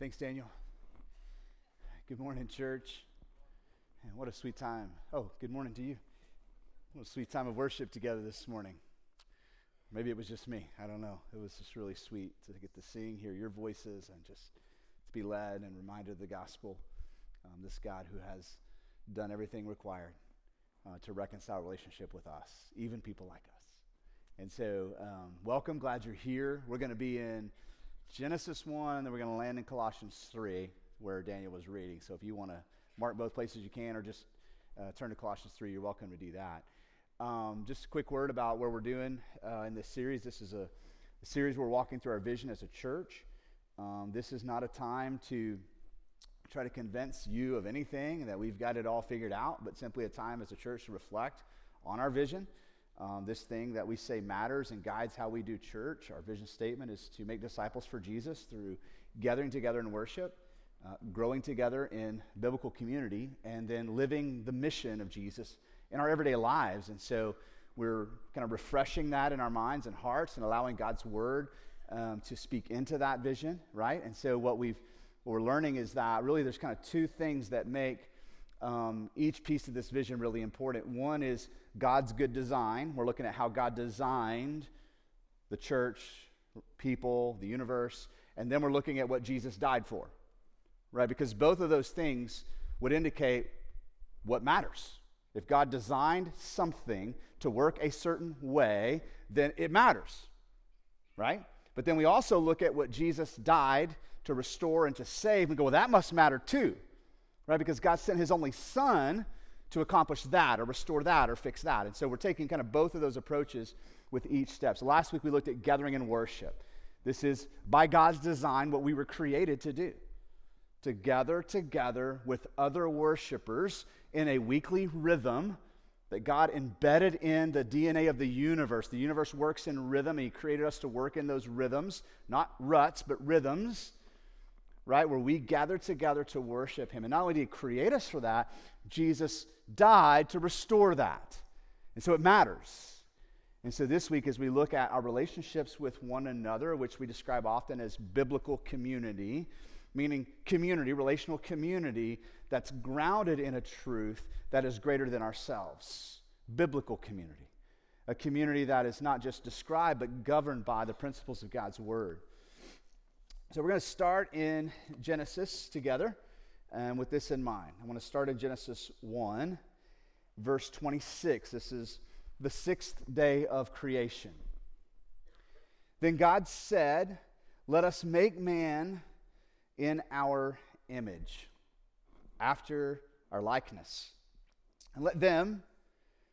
Thanks, Daniel. Good morning, church. And what a sweet time. Oh, good morning to you. What a sweet time of worship together this morning. Maybe it was just me. I don't know. It was just really sweet to get to sing, hear your voices, and just to be led and reminded of the gospel. This God who has done everything required to reconcile relationship with us, even people like us. And so, welcome. Glad you're here. We're going to be in Genesis 1, then we're going to land in Colossians 3, where Daniel was reading. So if you want to mark both places, you can, or just turn to Colossians 3, you're welcome to do that. Just a quick word about where we're doing in this series. This is a series we're walking through our vision as a church. This is not a time to try to convince you of anything, that we've got it all figured out, but simply a time as a church to reflect on our vision. This thing that we say matters and guides how we do church. Our vision statement is to make disciples for Jesus through gathering together in worship, growing together in biblical community, and then living the mission of Jesus in our everyday lives. And so we're kind of refreshing that in our minds and hearts and allowing God's word to speak into that vision, right? And so what we're learning is that really there's kind of two things that make each piece of this vision really important. One is God's good design. We're looking at how God designed the church, people, the universe, and then we're looking at what Jesus died for, right? Because both of those things would indicate what matters. If God designed something to work a certain way, then it matters, right? But then we also look at what Jesus died to restore and to save and go, well, that must matter too. Right, because God sent his only son to accomplish that or restore that or fix that. And so we're taking kind of both of those approaches with each step. So last week we looked at gathering and worship. This is, by God's design, what we were created to do, to gather together with other worshipers in a weekly rhythm that God embedded in the DNA of the universe. The universe works in rhythm, and he created us to work in those rhythms, not ruts, but rhythms, right, where we gather together to worship him. And not only did he create us for that, Jesus died to restore that. And so it matters. And so this week, as we look at our relationships with one another, which we describe often as biblical community, meaning community, relational community that's grounded in a truth that is greater than ourselves, biblical community, a community that is not just described but governed by the principles of God's word. So we're going to start in Genesis together, and with this in mind. I want to start in Genesis 1, verse 26. This is the sixth day of creation. Then God said, "Let us make man in our image, after our likeness, and let them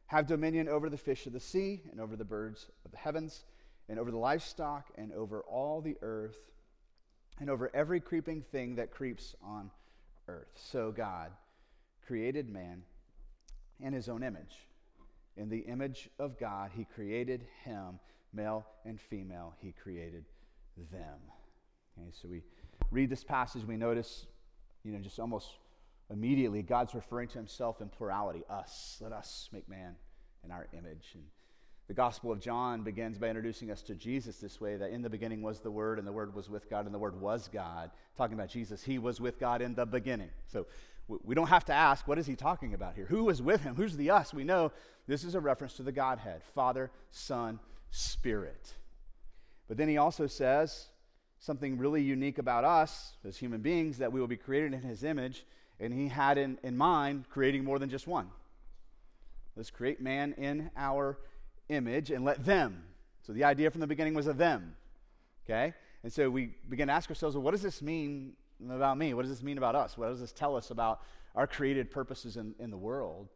have dominion over the fish of the sea, and over the birds of the heavens, and over the livestock, and over all the earth, and over every creeping thing that creeps on earth." So God created man in his own image. In the image of God, he created him. Male and female, he created them. Okay, so we read this passage, we notice, just almost immediately, God's referring to himself in plurality, us. Let us make man in our image. And the Gospel of John begins by introducing us to Jesus this way, that in the beginning was the Word, and the Word was with God, and the Word was God. Talking about Jesus, he was with God in the beginning. So we don't have to ask, what is he talking about here? Who is with him? Who's the us? We know this is a reference to the Godhead, Father, Son, Spirit. But then he also says something really unique about us as human beings, that we will be created in his image, and he had in mind creating more than just one. Let's create man in our image and let them. So the idea from the beginning was a them. Okay? And so we begin to ask ourselves, well, what does this mean about me? What does this mean about us? What does this tell us about our created purposes in the world?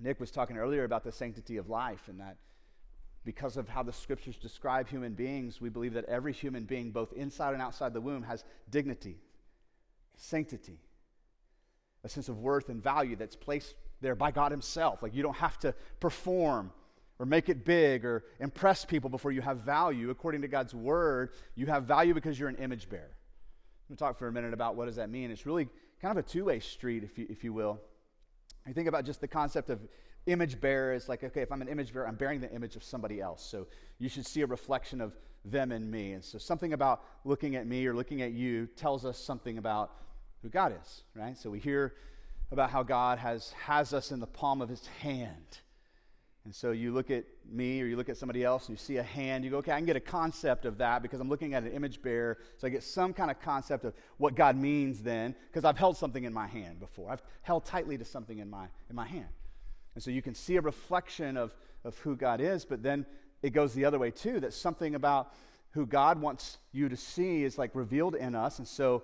Nick was talking earlier about the sanctity of life, and that because of how the scriptures describe human beings, we believe that every human being, both inside and outside the womb, has dignity, sanctity, a sense of worth and value that's placed there by God himself. Like, you don't have to perform or make it big or impress people before you have value. According to God's word, you have value because you're an image bearer. I'm going to talk for a minute about what does that mean. It's really kind of a two-way street, if you will. You think about just the concept of image bearer is like, okay, if I'm an image bearer, I'm bearing the image of somebody else. So you should see a reflection of them in me. And so something about looking at me or looking at you tells us something about who God is, right? So we hear about how God has us in the palm of his hand. And so you look at me or you look at somebody else and you see a hand, you go, okay, I can get a concept of that because I'm looking at an image bearer. So I get some kind of concept of what God means then, because I've held something in my hand before. I've held tightly to something in my hand. And so you can see a reflection of who God is, but then it goes the other way too, that something about who God wants you to see is like revealed in us. And so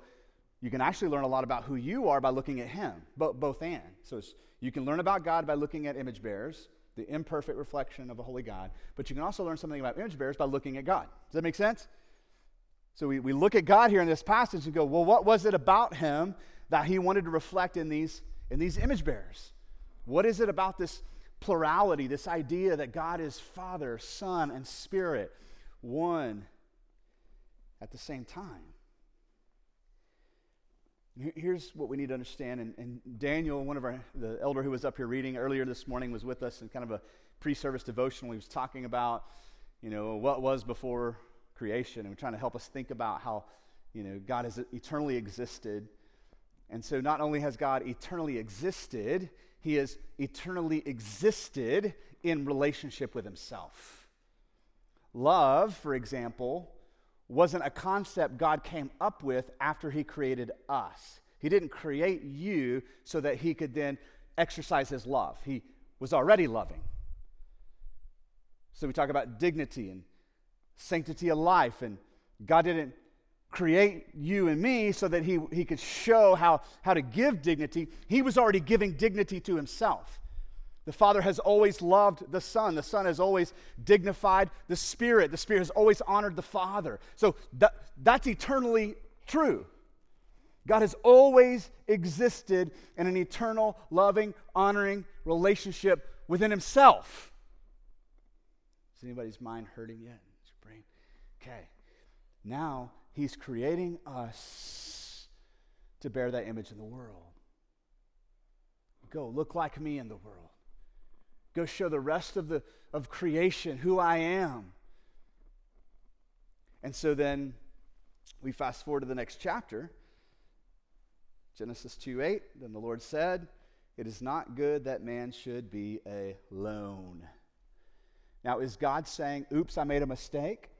you can actually learn a lot about who you are by looking at him, both and. So you can learn about God by looking at image bearers, the imperfect reflection of a holy God, but you can also learn something about image bearers by looking at God. Does that make sense? So we look at God here in this passage and go, well, what was it about him that he wanted to reflect in these image bearers? What is it about this plurality, this idea that God is Father, Son, and Spirit, one at the same time? Here's what we need to understand, and Daniel, the elder who was up here reading earlier this morning, was with us in kind of a pre-service devotional. He was talking about, what was before creation, and we're trying to help us think about how, God has eternally existed. And so not only has God eternally existed, he has eternally existed in relationship with himself. Love, for example, wasn't a concept God came up with after he created us. He didn't create you so that he could then exercise his love. He was already loving. So we talk about dignity and sanctity of life, and God didn't create you and me so that he could show how to give dignity. He was already giving dignity to himself. The Father has always loved the Son. The Son has always dignified the Spirit. The Spirit has always honored the Father. So that's eternally true. God has always existed in an eternal, loving, honoring relationship within himself. Is anybody's mind hurting yet? Okay. Now he's creating us to bear that image in the world. Go look like me in the world. Go show the rest of creation who I am. And so then we fast forward to the next chapter, Genesis 2:8. Then the Lord said, "It is not good that man should be alone." Now, is God saying, "Oops, I made a mistake"?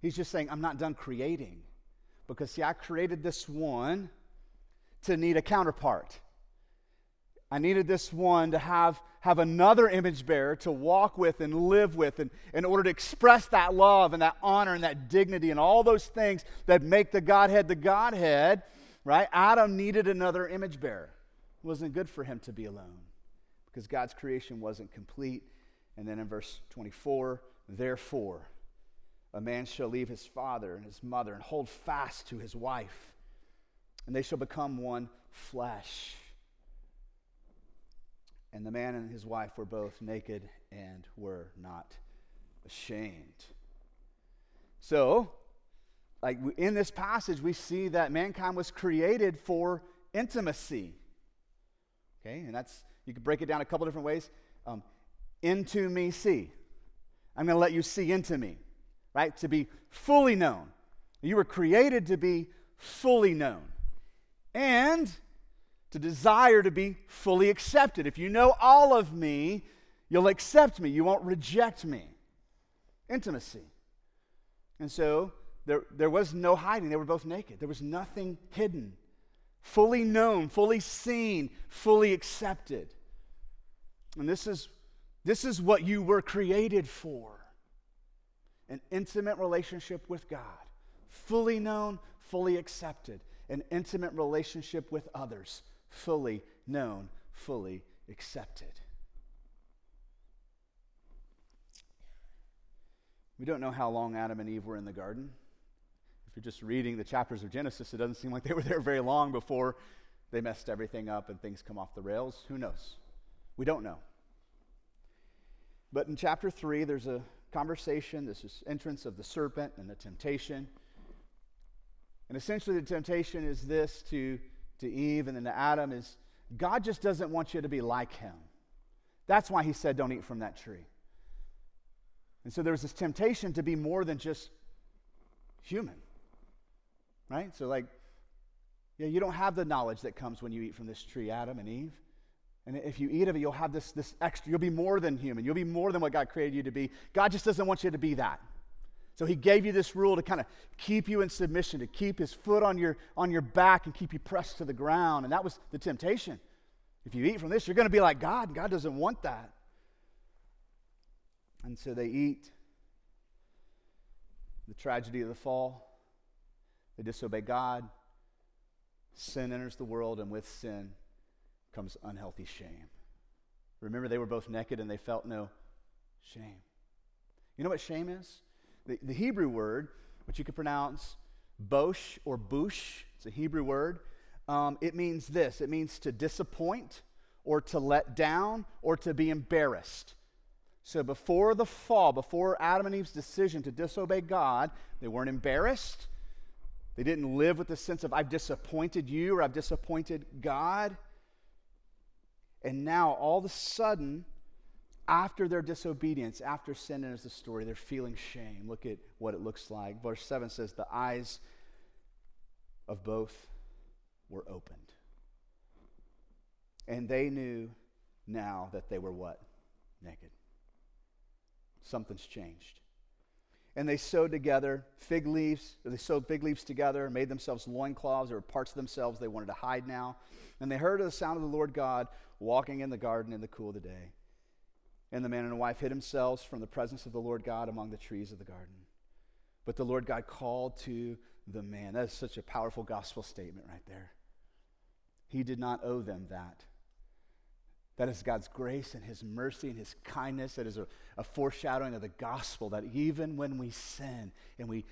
He's just saying, "I'm not done creating," because see, I created this one to need a counterpart. I needed this one to have another image bearer to walk with and live with, and in order to express that love and that honor and that dignity and all those things that make the Godhead, right? Adam needed another image bearer. It wasn't good for him to be alone because God's creation wasn't complete. And then in verse 24, therefore, a man shall leave his father and his mother and hold fast to his wife, and they shall become one flesh. And the man and his wife were both naked and were not ashamed. So, in this passage, we see that mankind was created for intimacy. Okay, and you can break it down a couple different ways. Into me, see. I'm going to let you see into me, right? To be fully known. You were created to be fully known. And to desire to be fully accepted. If you know all of me, you'll accept me. You won't reject me. Intimacy. And so there was no hiding. They were both naked. There was nothing hidden. Fully known, fully seen, fully accepted. And this is what you were created for. An intimate relationship with God. Fully known, fully accepted. An intimate relationship with others. Fully known, fully accepted. We don't know how long Adam and Eve were in the garden. If you're just reading the chapters of Genesis, it doesn't seem like they were there very long before they messed everything up and things come off the rails. Who knows? We don't know. But in chapter 3, there's a conversation. This is entrance of the serpent and the temptation. And essentially the temptation is this to Eve and then to Adam is, God just doesn't want you to be like him. That's why he said, don't eat from that tree. And so there was this temptation to be more than just human, right? So like, yeah, you don't have the knowledge that comes when you eat from this tree, Adam and Eve. And if you eat of it, you'll have this extra, you'll be more than human. You'll be more than what God created you to be. God just doesn't want you to be that. So he gave you this rule to kind of keep you in submission, to keep his foot on your back and keep you pressed to the ground. And that was the temptation. If you eat from this, you're going to be like God, and God doesn't want that. And so they eat. The tragedy of the fall. They disobey God. Sin enters the world, and with sin comes unhealthy shame. Remember, they were both naked and they felt no shame. You know what shame is? The Hebrew word, which you could pronounce bosh or bush, it's a Hebrew word. It means this. It means to disappoint or to let down or to be embarrassed. So before the fall, before Adam and Eve's decision to disobey God, they weren't embarrassed. They didn't live with the sense of, I've disappointed you or I've disappointed God. And now, all of a sudden, after their disobedience, after sin enters the story, they're feeling shame. Look at what it looks like. Verse 7 says, the eyes of both were opened. And they knew now that they were what? Naked. Something's changed. And they sewed together fig leaves. They sewed fig leaves together, made themselves loincloths. There were parts of themselves they wanted to hide now. And they heard the sound of the Lord God walking in the garden in the cool of the day. And the man and the wife hid themselves from the presence of the Lord God among the trees of the garden. But the Lord God called to the man. That is such a powerful gospel statement right there. He did not owe them that. That is God's grace and his mercy and his kindness. That is a foreshadowing of the gospel, that even when we sin and we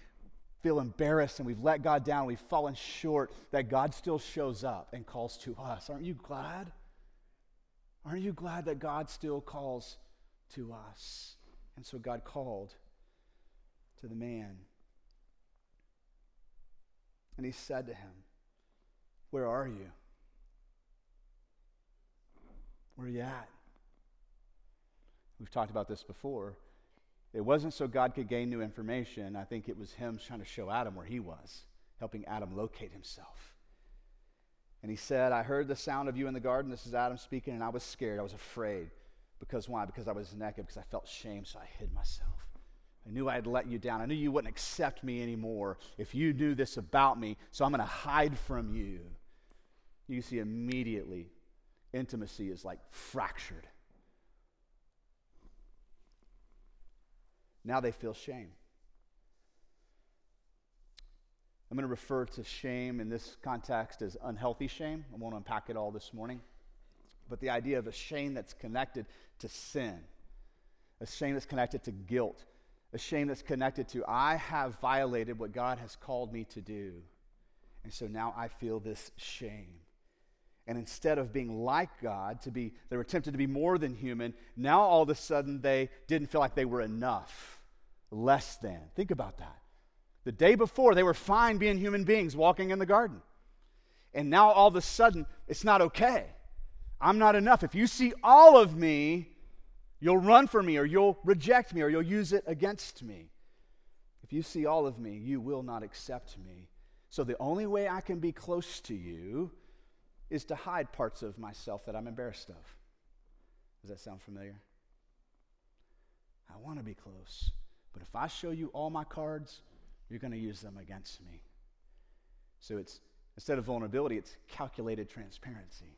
feel embarrassed and we've let God down, we've fallen short, that God still shows up and calls to us. Aren't you glad? Aren't you glad that God still calls to us? And so God called to the man. And he said to him, where are you? Where are you at? We've talked about this before. It wasn't so God could gain new information. I think it was him trying to show Adam where he was, helping Adam locate himself. And he said, I heard the sound of you in the garden. This is Adam speaking, and I was scared. I was afraid. Because why? Because I was naked, because I felt shame, so I hid myself. I knew I had let you down. I knew you wouldn't accept me anymore if you knew this about me, so I'm going to hide from you. You see, immediately, intimacy is like fractured. Now they feel shame. I'm going to refer to shame in this context as unhealthy shame. I won't unpack it all this morning. But the idea of a shame that's connected to sin, a shame that's connected to guilt, a shame that's connected to, I have violated what God has called me to do. And so now I feel this shame. And instead of being like God, they were tempted to be more than human. Now all of a sudden they didn't feel like they were enough, less than. Think about that. The day before, they were fine being human beings walking in the garden. And now all of a sudden, it's not okay. I'm not enough. If you see all of me, you'll run from me, or you'll reject me, or you'll use it against me. If you see all of me, you will not accept me. So the only way I can be close to you is to hide parts of myself that I'm embarrassed of. Does that sound familiar? I want to be close, but if I show you all my cards, you're going to use them against me. So it's, instead of vulnerability, it's calculated transparency.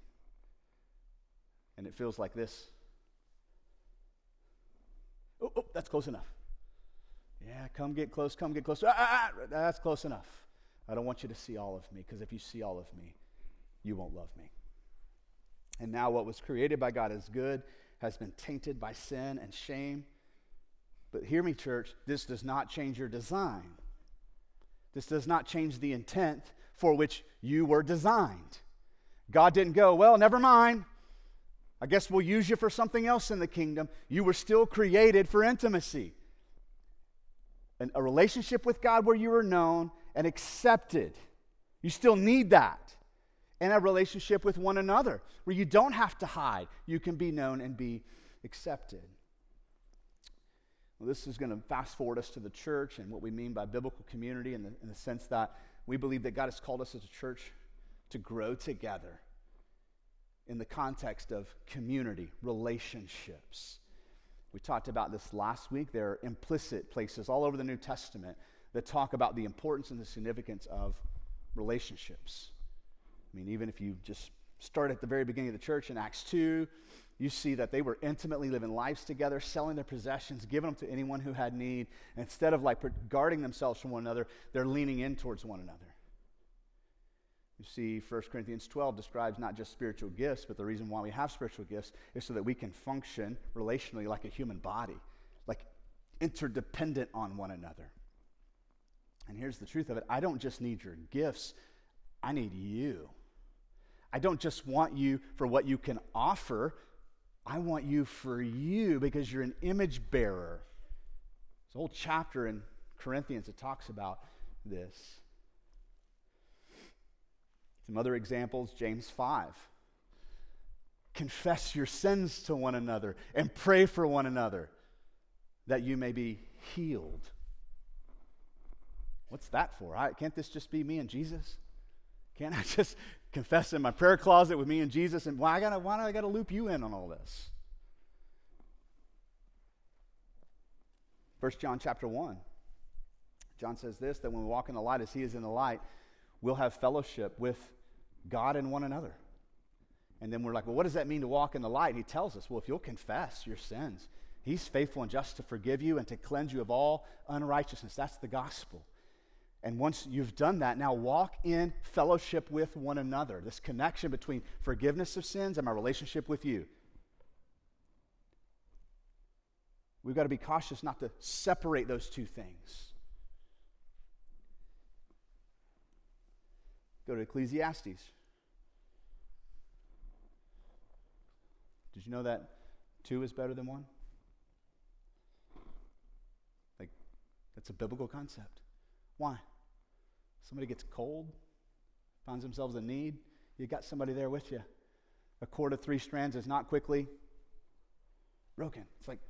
And it feels like this. Oh, that's close enough. Yeah, come get close, come get close. That's close enough. I don't want you to see all of me, because if you see all of me, you won't love me. And now what was created by God as good has been tainted by sin and shame. But hear me, church, this does not change your design. This does not change the intent for which you were designed. God didn't go, well, never mind. I guess we'll use you for something else in the kingdom. You were still created for intimacy. And a relationship with God where you were known and accepted. You still need that. And a relationship with one another where you don't have to hide. You can be known and be accepted. Well, this is going to fast forward us to the church and what we mean by biblical community in the sense that we believe that God has called us as a church to grow together in the context of community, relationships. We talked about this last week. There are implicit places all over the New Testament that talk about the importance and the significance of relationships. I mean, even if you just start at the very beginning of the church in Acts 2, you see that they were intimately living lives together, selling their possessions, giving them to anyone who had need. And instead of like guarding themselves from one another, they're leaning in towards one another. You see, 1 Corinthians 12 describes not just spiritual gifts, but the reason why we have spiritual gifts is so that we can function relationally like a human body, like interdependent on one another. And here's the truth of it. I don't just need your gifts. I need you. I don't just want you for what you can offer. I want you for you because you're an image bearer. There's a whole chapter in Corinthians that talks about this. Some other examples, James 5. Confess your sins to one another and pray for one another that you may be healed. What's that for? Can't this just be me and Jesus? Can't I just confess in my prayer closet with me and Jesus? And why do I gotta loop you in on all this? 1 John chapter 1. John says this, that when we walk in the light as he is in the light, we'll have fellowship with God and one another. And then we're like, well, what does that mean to walk in the light? And he tells us, well, if you'll confess your sins, he's faithful and just to forgive you and to cleanse you of all unrighteousness. That's the gospel. And once you've done that, now walk in fellowship with one another. This connection between forgiveness of sins and my relationship with you. We've got to be cautious not to separate those two things. Go to Ecclesiastes. Did you know that two is better than one? Like, that's a biblical concept. Why? Somebody gets cold, finds themselves in need, you got somebody there with you. A cord of three strands is not quickly broken. It's like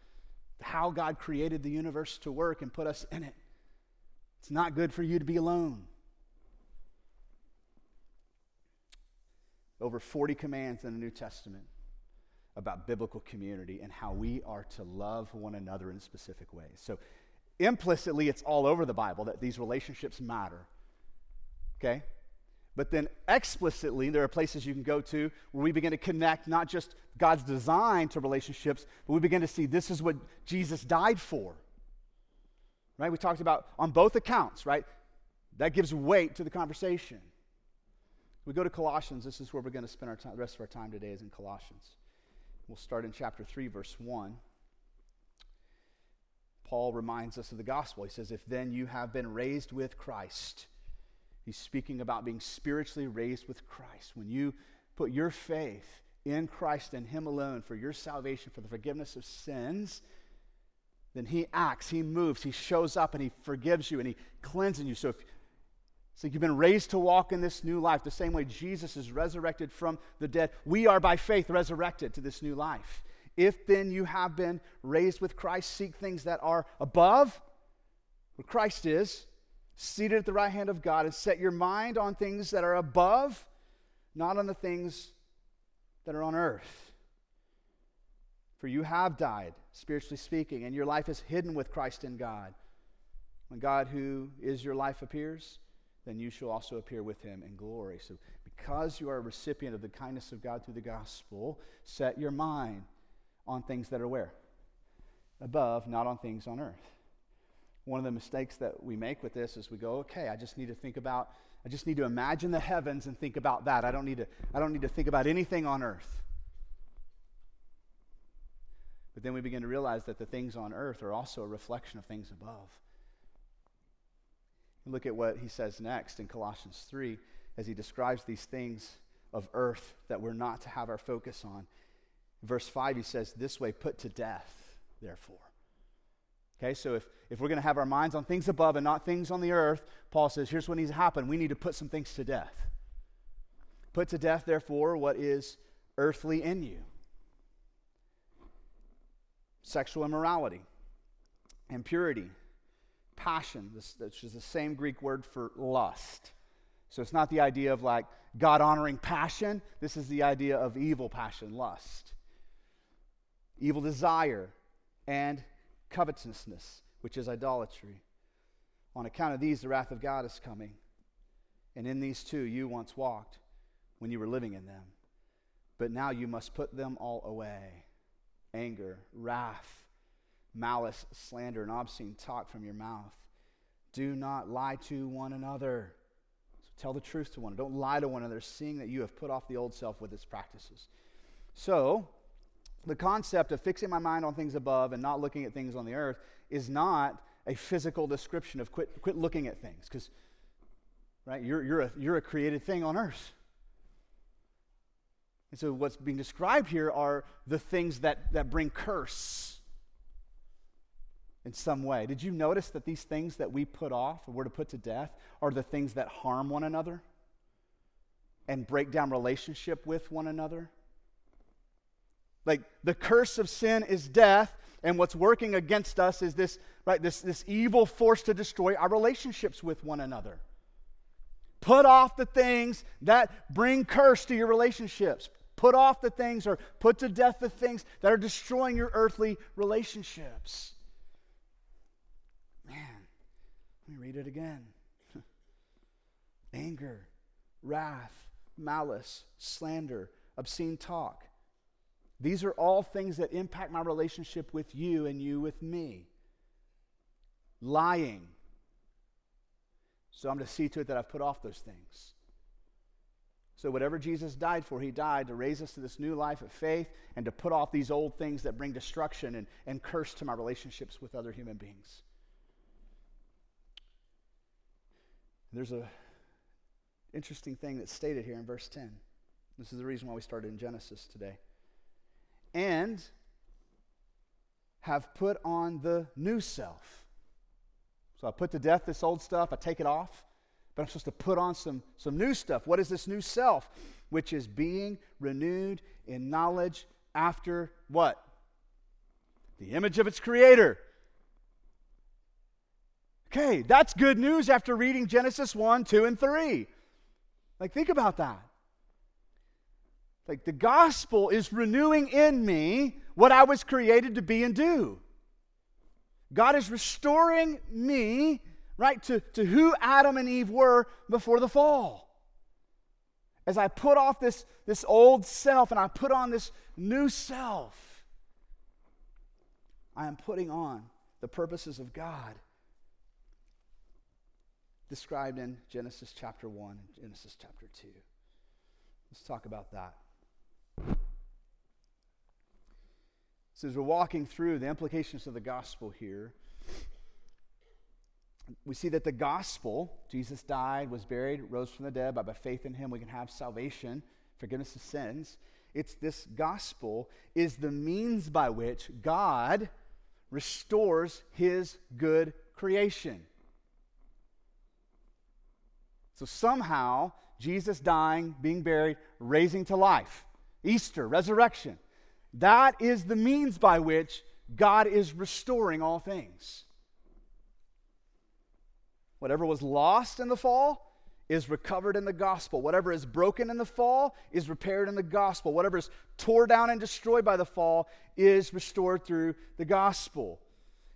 how God created the universe to work and put us in it. It's not good for you to be alone. Over 40 commands in the New Testament about biblical community and how we are to love one another in specific ways. So implicitly, it's all over the Bible that these relationships matter, okay? But then explicitly, there are places you can go to where we begin to connect not just God's design to relationships, but we begin to see this is what Jesus died for, right? We talked about on both accounts, right? That gives weight to the conversation. We go to Colossians. This is where we're going to spend our time, the rest of our time today is in Colossians. We'll start in chapter 3, verse 1. Paul reminds us of the gospel. He says, if then you have been raised with Christ. He's speaking about being spiritually raised with Christ. When you put your faith in Christ and him alone for your salvation, for the forgiveness of sins, then he acts, he moves, he shows up, and he forgives you, and he cleanses you. So you've been raised to walk in this new life the same way Jesus is resurrected from the dead. We are by faith resurrected to this new life. If then you have been raised with Christ, seek things that are above, where Christ is, seated at the right hand of God, and set your mind on things that are above, not on the things that are on earth. For you have died, spiritually speaking, and your life is hidden with Christ in God. When God, who is your life, appears, then you shall also appear with him in glory. So because you are a recipient of the kindness of God through the gospel, set your mind on things that are where? Above, not on things on earth. One of the mistakes that we make with this is we go, okay, I just need to imagine the heavens and think about that. I don't need to think about anything on earth. But then we begin to realize that the things on earth are also a reflection of things above. Look at what he says next in Colossians 3 as he describes these things of earth that we're not to have our focus on. Verse 5, he says this way, put to death, therefore. Okay, so if we're going to have our minds on things above and not things on the earth, Paul says here's what needs to happen. We need to put some things to death. Put to death, therefore, what is earthly in you. sexual immorality, impurity, passion, which is the same Greek word for lust. So it's not the idea of like God-honoring passion. This is the idea of evil passion, lust, evil desire, and covetousness, which is idolatry. On account of these, the wrath of God is coming. And in these two you once walked when you were living in them. But now you must put them all away. Anger, wrath, malice, slander, and obscene talk from your mouth. Do not lie to one another. So tell the truth to one another. Don't lie to one another, seeing that you have put off the old self with its practices. So, the concept of fixing my mind on things above and not looking at things on the earth is not a physical description of quit looking at things, because right, you're a created thing on earth. And so what's being described here are the things that bring curse in some way. Did you notice that these things that we put off or were to put to death are the things that harm one another and break down relationship with one another? Like, the curse of sin is death, and what's working against us is this, right, this evil force to destroy our relationships with one another. Put off the things that bring curse to your relationships. Put off the things, or put to death the things that are destroying your earthly relationships. Man, let me read it again. Anger, wrath, malice, slander, obscene talk. These are all things that impact my relationship with you and you with me. Lying. So I'm to see to it that I've put off those things. So whatever Jesus died for, he died to raise us to this new life of faith and to put off these old things that bring destruction and curse to my relationships with other human beings. There's an interesting thing that's stated here in verse 10. This is the reason why we started in Genesis today. And have put on the new self. So I put to death this old stuff, I take it off, but I'm supposed to put on some new stuff. What is this new self? Which is being renewed in knowledge after what? The image of its creator. Okay, that's good news after reading Genesis 1, 2, and 3. Like, think about that. Like, the gospel is renewing in me what I was created to be and do. God is restoring me, right, to who Adam and Eve were before the fall. As I put off this old self and I put on this new self, I am putting on the purposes of God described in Genesis chapter 1 and Genesis chapter 2. Let's talk about that. So as we're walking through the implications of the gospel here, we see that the gospel, Jesus died, was buried, rose from the dead. By faith in him, we can have salvation, forgiveness of sins. It's this gospel is the means by which God restores his good creation. So somehow, Jesus dying, being buried, raising to life, Easter, resurrection. That is the means by which God is restoring all things. Whatever was lost in the fall is recovered in the gospel. Whatever is broken in the fall is repaired in the gospel. Whatever is torn down and destroyed by the fall is restored through the gospel.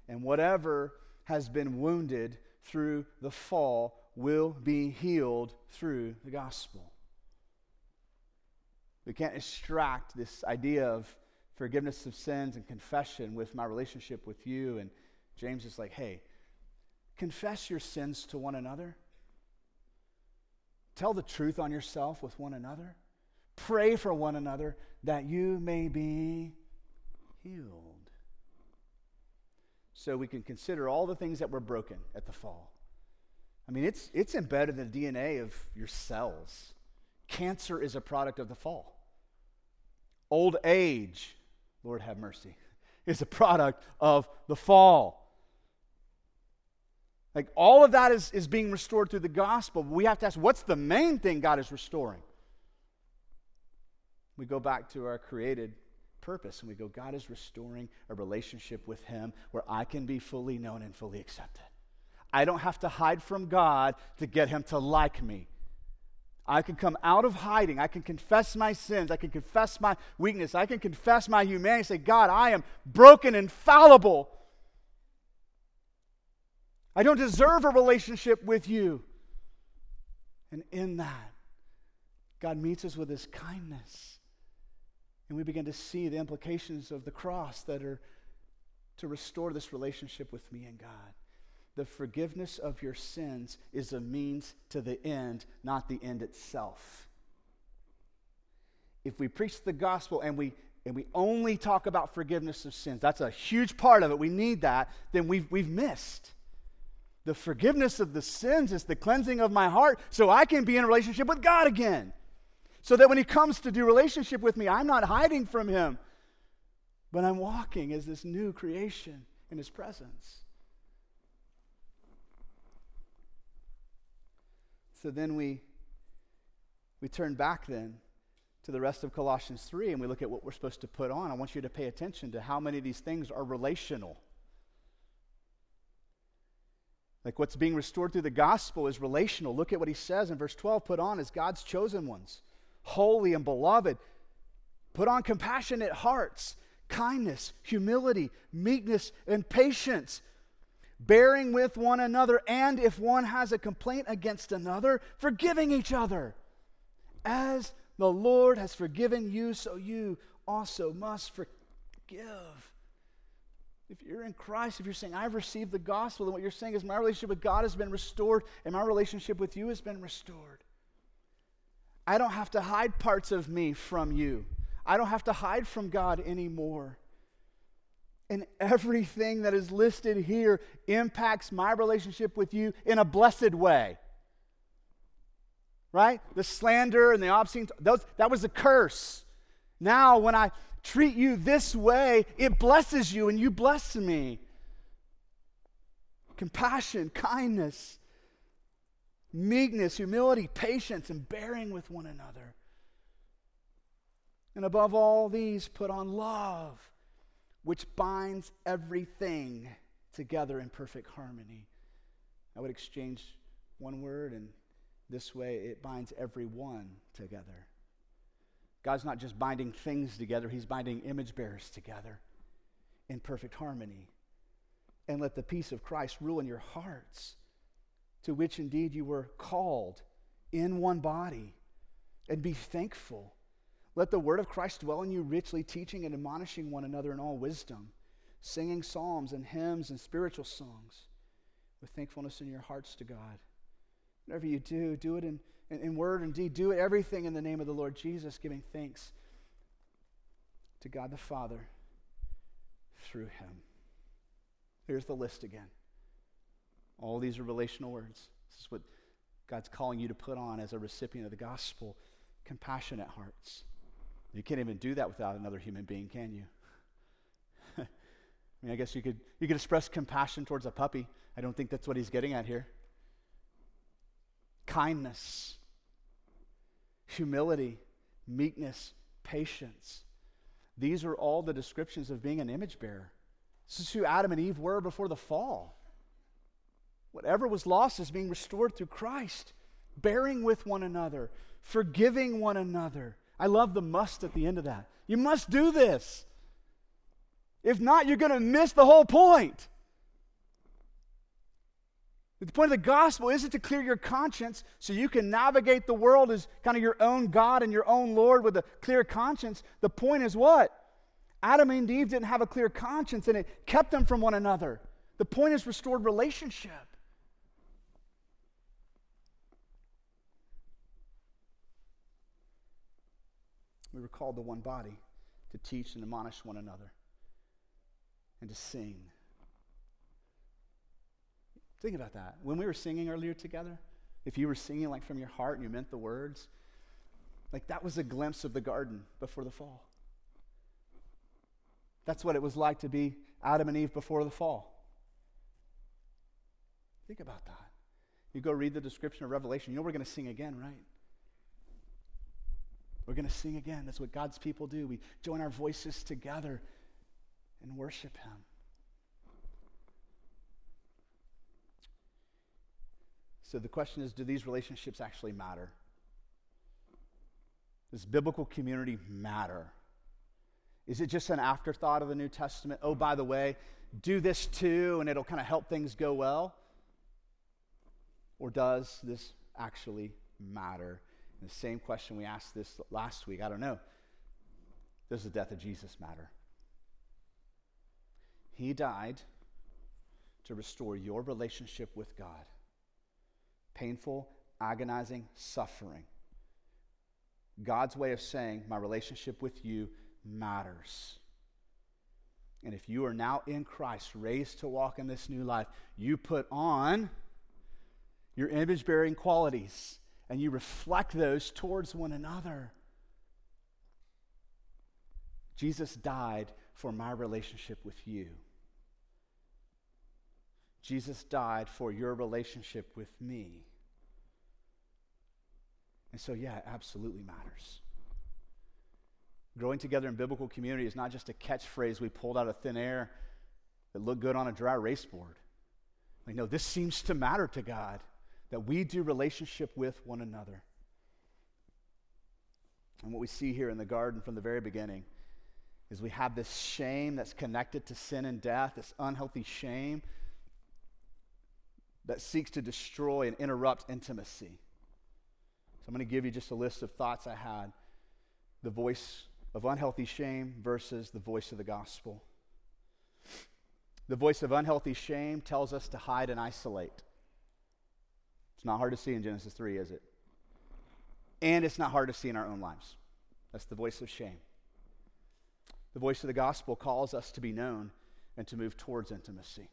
And whatever has been wounded through the fall will be healed through the gospel. We can't extract this idea of forgiveness of sins and confession with my relationship with you. And James is like, hey, confess your sins to one another. Tell the truth on yourself with one another. Pray for one another that you may be healed. So we can consider all the things that were broken at the fall. I mean, it's embedded in the DNA of your cells. Cancer is a product of the fall. Old age, Lord have mercy, is a product of the fall. Like, all of that is being restored through the gospel. We have to ask, what's the main thing God is restoring? We go back to our created purpose. And we go, God is restoring a relationship with him where I can be fully known and fully accepted. I don't have to hide from God to get him to like me. I can come out of hiding. I can confess my sins. I can confess my weakness. I can confess my humanity. Say, God, I am broken and fallible. I don't deserve a relationship with you. And in that, God meets us with his kindness. And we begin to see the implications of the cross that are to restore this relationship with me and God. The forgiveness of your sins is a means to the end, not the end itself. If we preach the gospel and we only talk about forgiveness of sins, that's a huge part of it, we need that, then we've missed. The forgiveness of the sins is the cleansing of my heart so I can be in a relationship with God again. So that when he comes to do relationship with me, I'm not hiding from him, but I'm walking as this new creation in his presence. So then we turn back then to the rest of Colossians 3 and we look at what we're supposed to put on. I want you to pay attention to how many of these things are relational. Like what's being restored through the gospel is relational. Look at what he says in verse 12, put on as God's chosen ones, holy and beloved. Put on compassionate hearts, kindness, humility, meekness, and patience, bearing with one another, and if one has a complaint against another, forgiving each other. As the Lord has forgiven you, so you also must forgive. If you're in Christ, if you're saying, I've received the gospel, then what you're saying is my relationship with God has been restored and my relationship with you has been restored. I don't have to hide parts of me from you. I don't have to hide from God anymore. And everything that is listed here impacts my relationship with you in a blessed way. Right? The slander and the obscene, that was a curse. Now when I treat you this way, it blesses you and you bless me. Compassion, kindness, meekness, humility, patience, and bearing with one another. And above all these, put on love, which binds everything together in perfect harmony. I would exchange one word, and this way it binds everyone together. God's not just binding things together, he's binding image bearers together in perfect harmony. And let the peace of Christ rule in your hearts, to which indeed you were called in one body, and be thankful. Let the word of Christ dwell in you richly, teaching and admonishing one another in all wisdom, singing psalms and hymns and spiritual songs with thankfulness in your hearts to God. Whatever you do, do it in word and deed. Do everything in the name of the Lord Jesus, giving thanks to God the Father through him. Here's the list again. All these are relational words. This is what God's calling you to put on as a recipient of the gospel. Compassionate hearts. You can't even do that without another human being, can you? I mean, I guess you could express compassion towards a puppy. I don't think that's what he's getting at here. Kindness, humility, meekness, patience. These are all the descriptions of being an image bearer. This is who Adam and Eve were before the fall. Whatever was lost is being restored through Christ. Bearing with one another, forgiving one another. I love the must at the end of that. You must do this. If not, you're going to miss the whole point. The point of the gospel isn't to clear your conscience so you can navigate the world as kind of your own God and your own Lord with a clear conscience. The point is what? Adam and Eve didn't have a clear conscience and it kept them from one another. The point is restored relationship. We were called to one body to teach and admonish one another and to sing. Think about that. When we were singing earlier together, if you were singing like from your heart and you meant the words, like that was a glimpse of the garden before the fall. That's what it was like to be Adam and Eve before the fall. Think about that. You go read the description of Revelation. You know we're going to sing again, right? We're going to sing again. That's what God's people do. We join our voices together and worship him. So the question is, do these relationships actually matter? Does biblical community matter? Is it just an afterthought of the New Testament? Oh, by the way, do this too, and it'll kind of help things go well? Or does this actually matter? And the same question we asked this last week, I don't know. Does the death of Jesus matter? He died to restore your relationship with God. Painful, agonizing suffering. God's way of saying, my relationship with you matters. And if you are now in Christ, raised to walk in this new life, you put on your image-bearing qualities, and you reflect those towards one another. Jesus died for my relationship with you. Jesus died for your relationship with me. And so, yeah, it absolutely matters. Growing together in biblical community is not just a catchphrase we pulled out of thin air that looked good on a dry erase board. Like, no, this seems to matter to God, that we do relationship with one another. And what we see here in the garden from the very beginning is we have this shame that's connected to sin and death, this unhealthy shame that seeks to destroy and interrupt intimacy. So I'm going to give you just a list of thoughts I had. The voice of unhealthy shame versus the voice of the gospel. The voice of unhealthy shame tells us to hide and isolate. It's not hard to see in Genesis 3, is it? And it's not hard to see in our own lives. That's the voice of shame. The voice of the gospel calls us to be known and to move towards intimacy.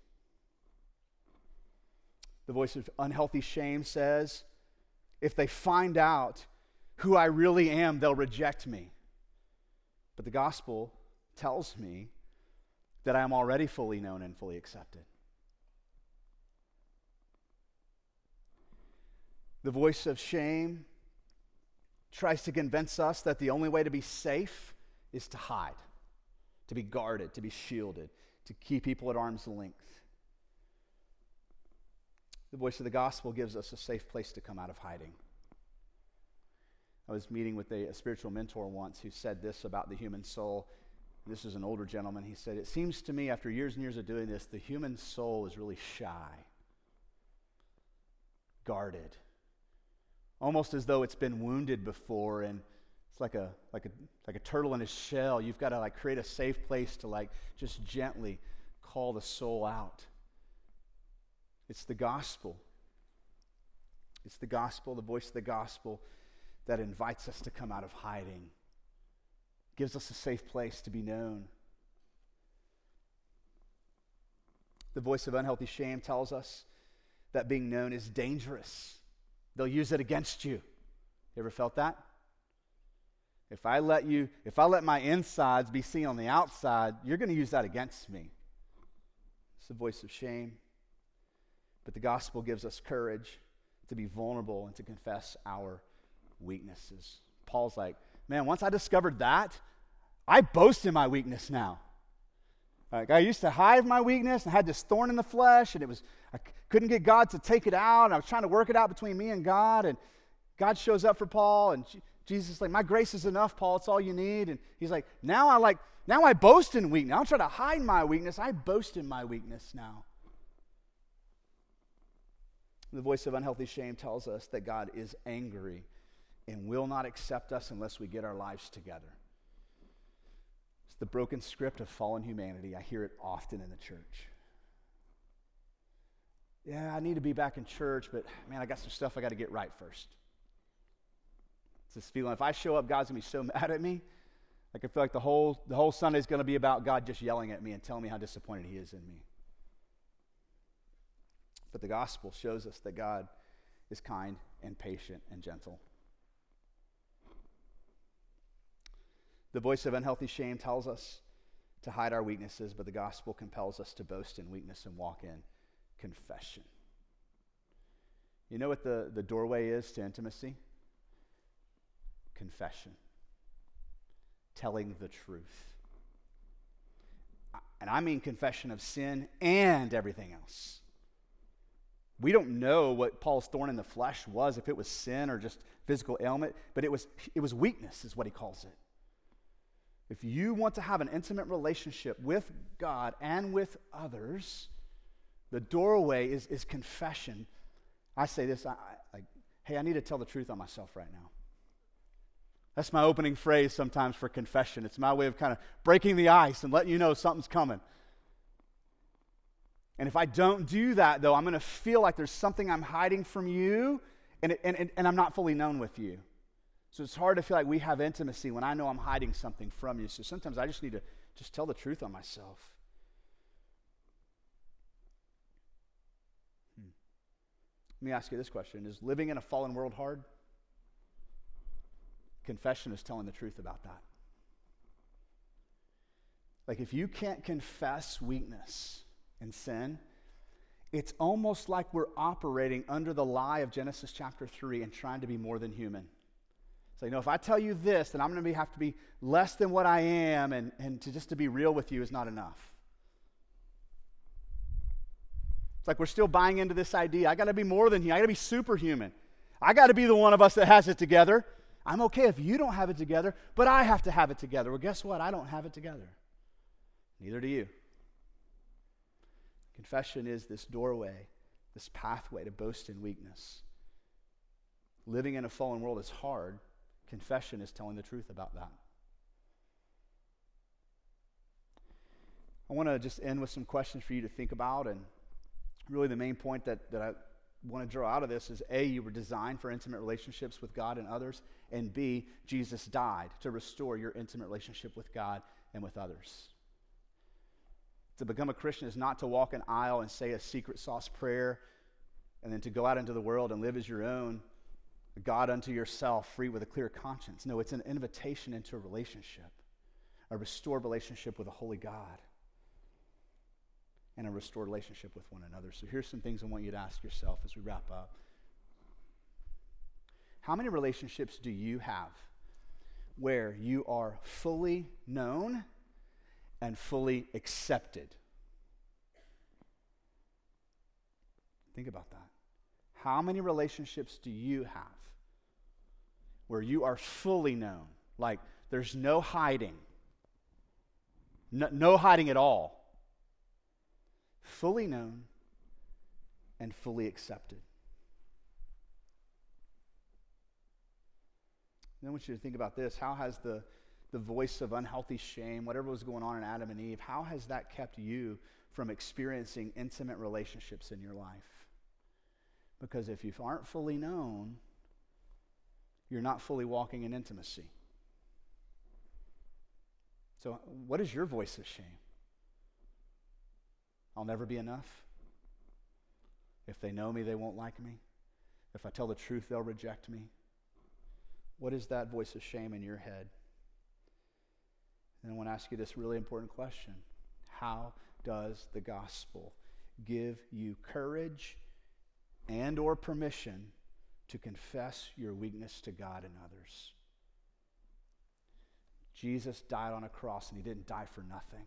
The voice of unhealthy shame says, if they find out who I really am, they'll reject me. But the gospel tells me that I am already fully known and fully accepted. The voice of shame tries to convince us that the only way to be safe is to hide, to be guarded, to be shielded, to keep people at arm's length. The voice of the gospel gives us a safe place to come out of hiding. I was meeting with a spiritual mentor once who said this about the human soul. This is an older gentleman. He said, it seems to me after years and years of doing this, the human soul is really shy, guarded, almost as though it's been wounded before, and it's like a turtle in his shell. You've got to create a safe place to just gently call the soul out. It's the gospel. It's the gospel, the voice of the gospel that invites us to come out of hiding, gives us a safe place to be known. The voice of unhealthy shame tells us that being known is dangerous. They'll use it against you. You ever felt that? If I let my insides be seen on the outside, you're going to use that against me. It's the voice of shame. But the gospel gives us courage to be vulnerable and to confess our weaknesses. Paul's like, man, once I discovered that, I boast in my weakness now. Like, I used to hide my weakness and had this thorn in the flesh, and I couldn't get God to take it out, and I was trying to work it out between me and God, and God shows up for Paul, and Jesus is like, my grace is enough, Paul, it's all you need. And he's like, now I boast in weakness. I don't try to hide my weakness, I boast in my weakness now. The voice of unhealthy shame tells us that God is angry and will not accept us unless we get our lives together. It's the broken script of fallen humanity. I hear it often in the church. Yeah, I need to be back in church, but man, I got some stuff I got to get right first. It's this feeling, if I show up, God's going to be so mad at me. I feel like the whole Sunday is going to be about God just yelling at me and telling me how disappointed he is in me. But the gospel shows us that God is kind and patient and gentle. The voice of unhealthy shame tells us to hide our weaknesses, but the gospel compels us to boast in weakness and walk in confession. You know what the doorway is to intimacy? Confession. telling the truth. And I mean confession of sin and everything else. We don't know what Paul's thorn in the flesh was, if it was sin or just physical ailment, but it was weakness is what he calls it. If you want to have an intimate relationship with God and with others, the doorway is confession. I say this, hey, I need to tell the truth on myself right now. That's my opening phrase sometimes for confession. It's my way of kind of breaking the ice and letting you know something's coming. And if I don't do that, though, I'm going to feel like there's something I'm hiding from you, and I'm not fully known with you. So it's hard to feel like we have intimacy when I know I'm hiding something from you. So sometimes I just need to just tell the truth on myself. Let me ask you this question. Is living in a fallen world hard? Confession is telling the truth about that. Like, if you can't confess weakness and sin, it's almost like we're operating under the lie of Genesis chapter 3 and trying to be more than human. It's like, no, if I tell you this, then I'm going to have to be less than what I am, and to be real with you is not enough. It's like we're still buying into this idea. I got to be more than you. I got to be superhuman. I got to be the one of us that has it together. I'm okay if you don't have it together, but I have to have it together. Well, guess what? I don't have it together. Neither do you. Confession is this doorway, this pathway to boast in weakness. Living in a fallen world is hard. Confession is telling the truth about that. I want to just end with some questions for you to think about, and really the main point that I want to draw out of this is, A, you were designed for intimate relationships with God and others, and B, Jesus died to restore your intimate relationship with God and with others. To become a Christian is not to walk an aisle and say a secret sauce prayer and then to go out into the world and live as your own, God unto yourself, free with a clear conscience. No, it's an invitation into a relationship, a restored relationship with a holy God, and a restored relationship with one another. So here's some things I want you to ask yourself as we wrap up. How many relationships do you have where you are fully known and fully accepted? Think about that. How many relationships do you have where you are fully known? Like, there's no hiding. No hiding at all. Fully known and fully accepted. And I want you to think about this. How has the voice of unhealthy shame, whatever was going on in Adam and Eve, how has that kept you from experiencing intimate relationships in your life? Because if you aren't fully known, you're not fully walking in intimacy. So what is your voice of shame? I'll never be enough. If they know me, they won't like me. If I tell the truth, they'll reject me. What is that voice of shame in your head? And I want to ask you this really important question. How does the gospel give you courage and or permission to confess your weakness to God and others? Jesus died on a cross, and he didn't die for nothing.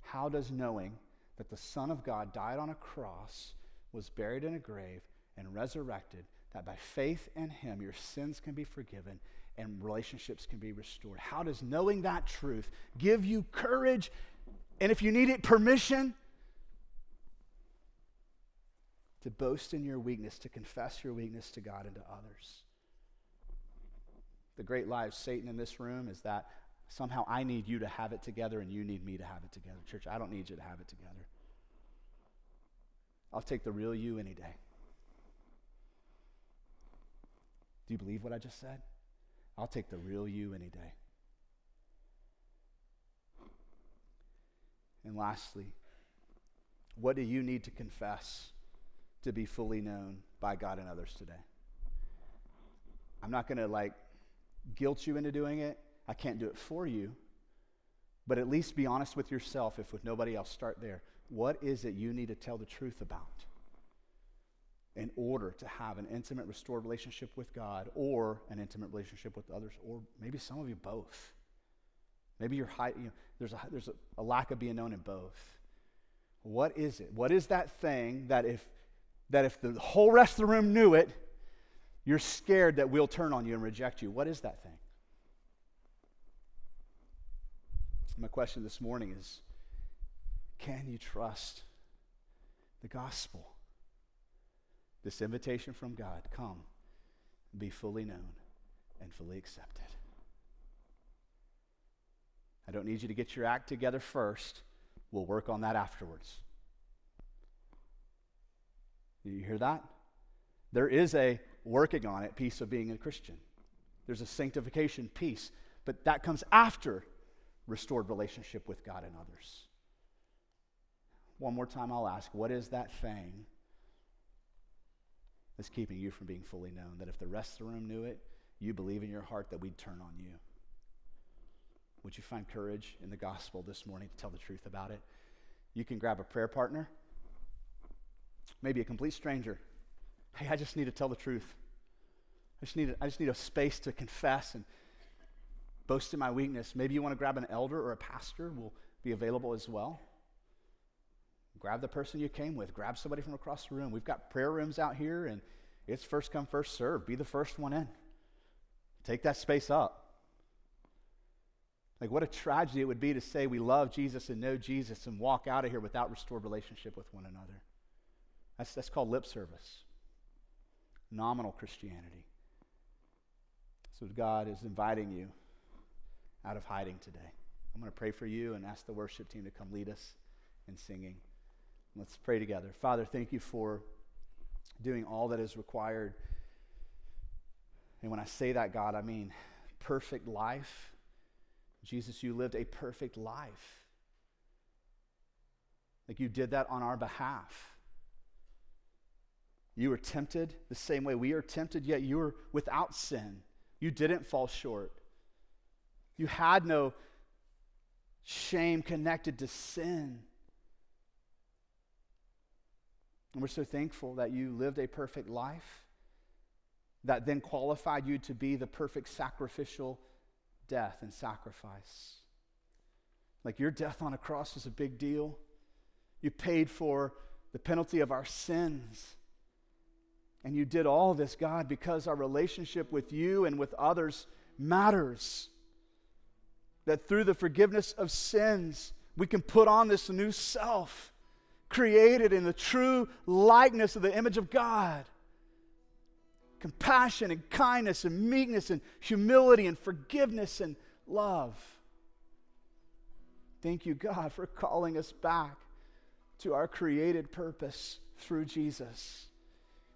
How does knowing that the Son of God died on a cross, was buried in a grave, and resurrected, that by faith in him your sins can be forgiven and relationships can be restored? How does knowing that truth give you courage and, if you need it, permission to boast in your weakness, to confess your weakness to God and to others? The great lie of Satan in this room is that somehow I need you to have it together and you need me to have it together. Church, I don't need you to have it together. I'll take the real you any day. Do you believe what I just said? I'll take the real you any day. And lastly, what do you need to confess to be fully known by God and others today? I'm not going to guilt you into doing it. I can't do it for you, but at least be honest with yourself. If with nobody else, start there. What is it you need to tell the truth about? in order to have an intimate, restored relationship with God or an intimate relationship with others, or maybe some of you both. Maybe you're high, there's a lack of being known in both. What is it? What is that thing that if the whole rest of the room knew it, you're scared that we'll turn on you and reject you? What is that thing? My question this morning is, can you trust the gospel? This invitation from God, come, be fully known and fully accepted. I don't need you to get your act together first. We'll work on that afterwards. Do you hear that? There is a working on it piece of being a Christian. There's a sanctification piece, but that comes after restored relationship with God and others. One more time, I'll ask, what is that thing that's keeping you from being fully known? That if the rest of the room knew it, you believe in your heart that we'd turn on you. Would you find courage in the gospel this morning to tell the truth about it? You can grab a prayer partner, maybe a complete stranger. Hey, I just need to tell the truth. I just need a space to confess and boast in my weakness. Maybe you want to grab an elder or a pastor. We'll be available as well. Grab the person you came with. Grab somebody from across the room. We've got prayer rooms out here, and it's first come, first serve. Be the first one in. Take that space up. Like, what a tragedy it would be to say we love Jesus and know Jesus and walk out of here without restored relationship with one another. That's called lip service. Nominal Christianity. So God is inviting you out of hiding today. I'm going to pray for you and ask the worship team to come lead us in singing. Let's pray together. Father, thank you for doing all that is required. And when I say that, God, I mean perfect life. Jesus, you lived a perfect life. Like, you did that on our behalf. You were tempted the same way we are tempted, yet you were without sin. You didn't fall short. You had no shame connected to sin. And we're so thankful that you lived a perfect life that then qualified you to be the perfect sacrificial death and sacrifice. Like, your death on a cross was a big deal. You paid for the penalty of our sins. And you did all this, God, because our relationship with you and with others matters. That through the forgiveness of sins, we can put on this new self, created in the true likeness of the image of God. Compassion and kindness and meekness and humility and forgiveness and love. Thank you, God, for calling us back to our created purpose through Jesus.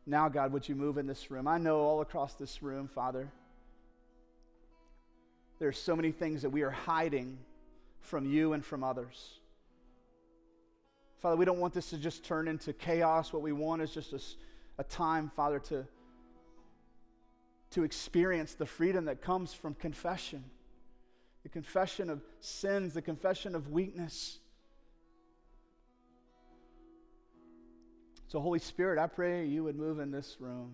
Now, God, would you move in this room? I know all across this room, Father, there are so many things that we are hiding from you and from others. Father, we don't want this to just turn into chaos. What we want is just a time, Father, to experience the freedom that comes from confession, the confession of sins, the confession of weakness. So, Holy Spirit, I pray you would move in this room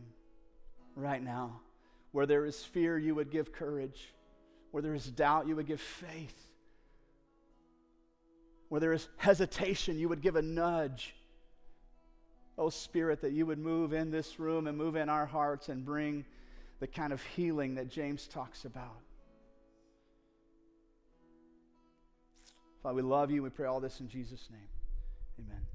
right now. Where there is fear, you would give courage. Where there is doubt, you would give faith. Where there is hesitation, you would give a nudge. Oh, Spirit, that you would move in this room and move in our hearts and bring the kind of healing that James talks about. Father, we love you. We pray all this in Jesus' name. Amen.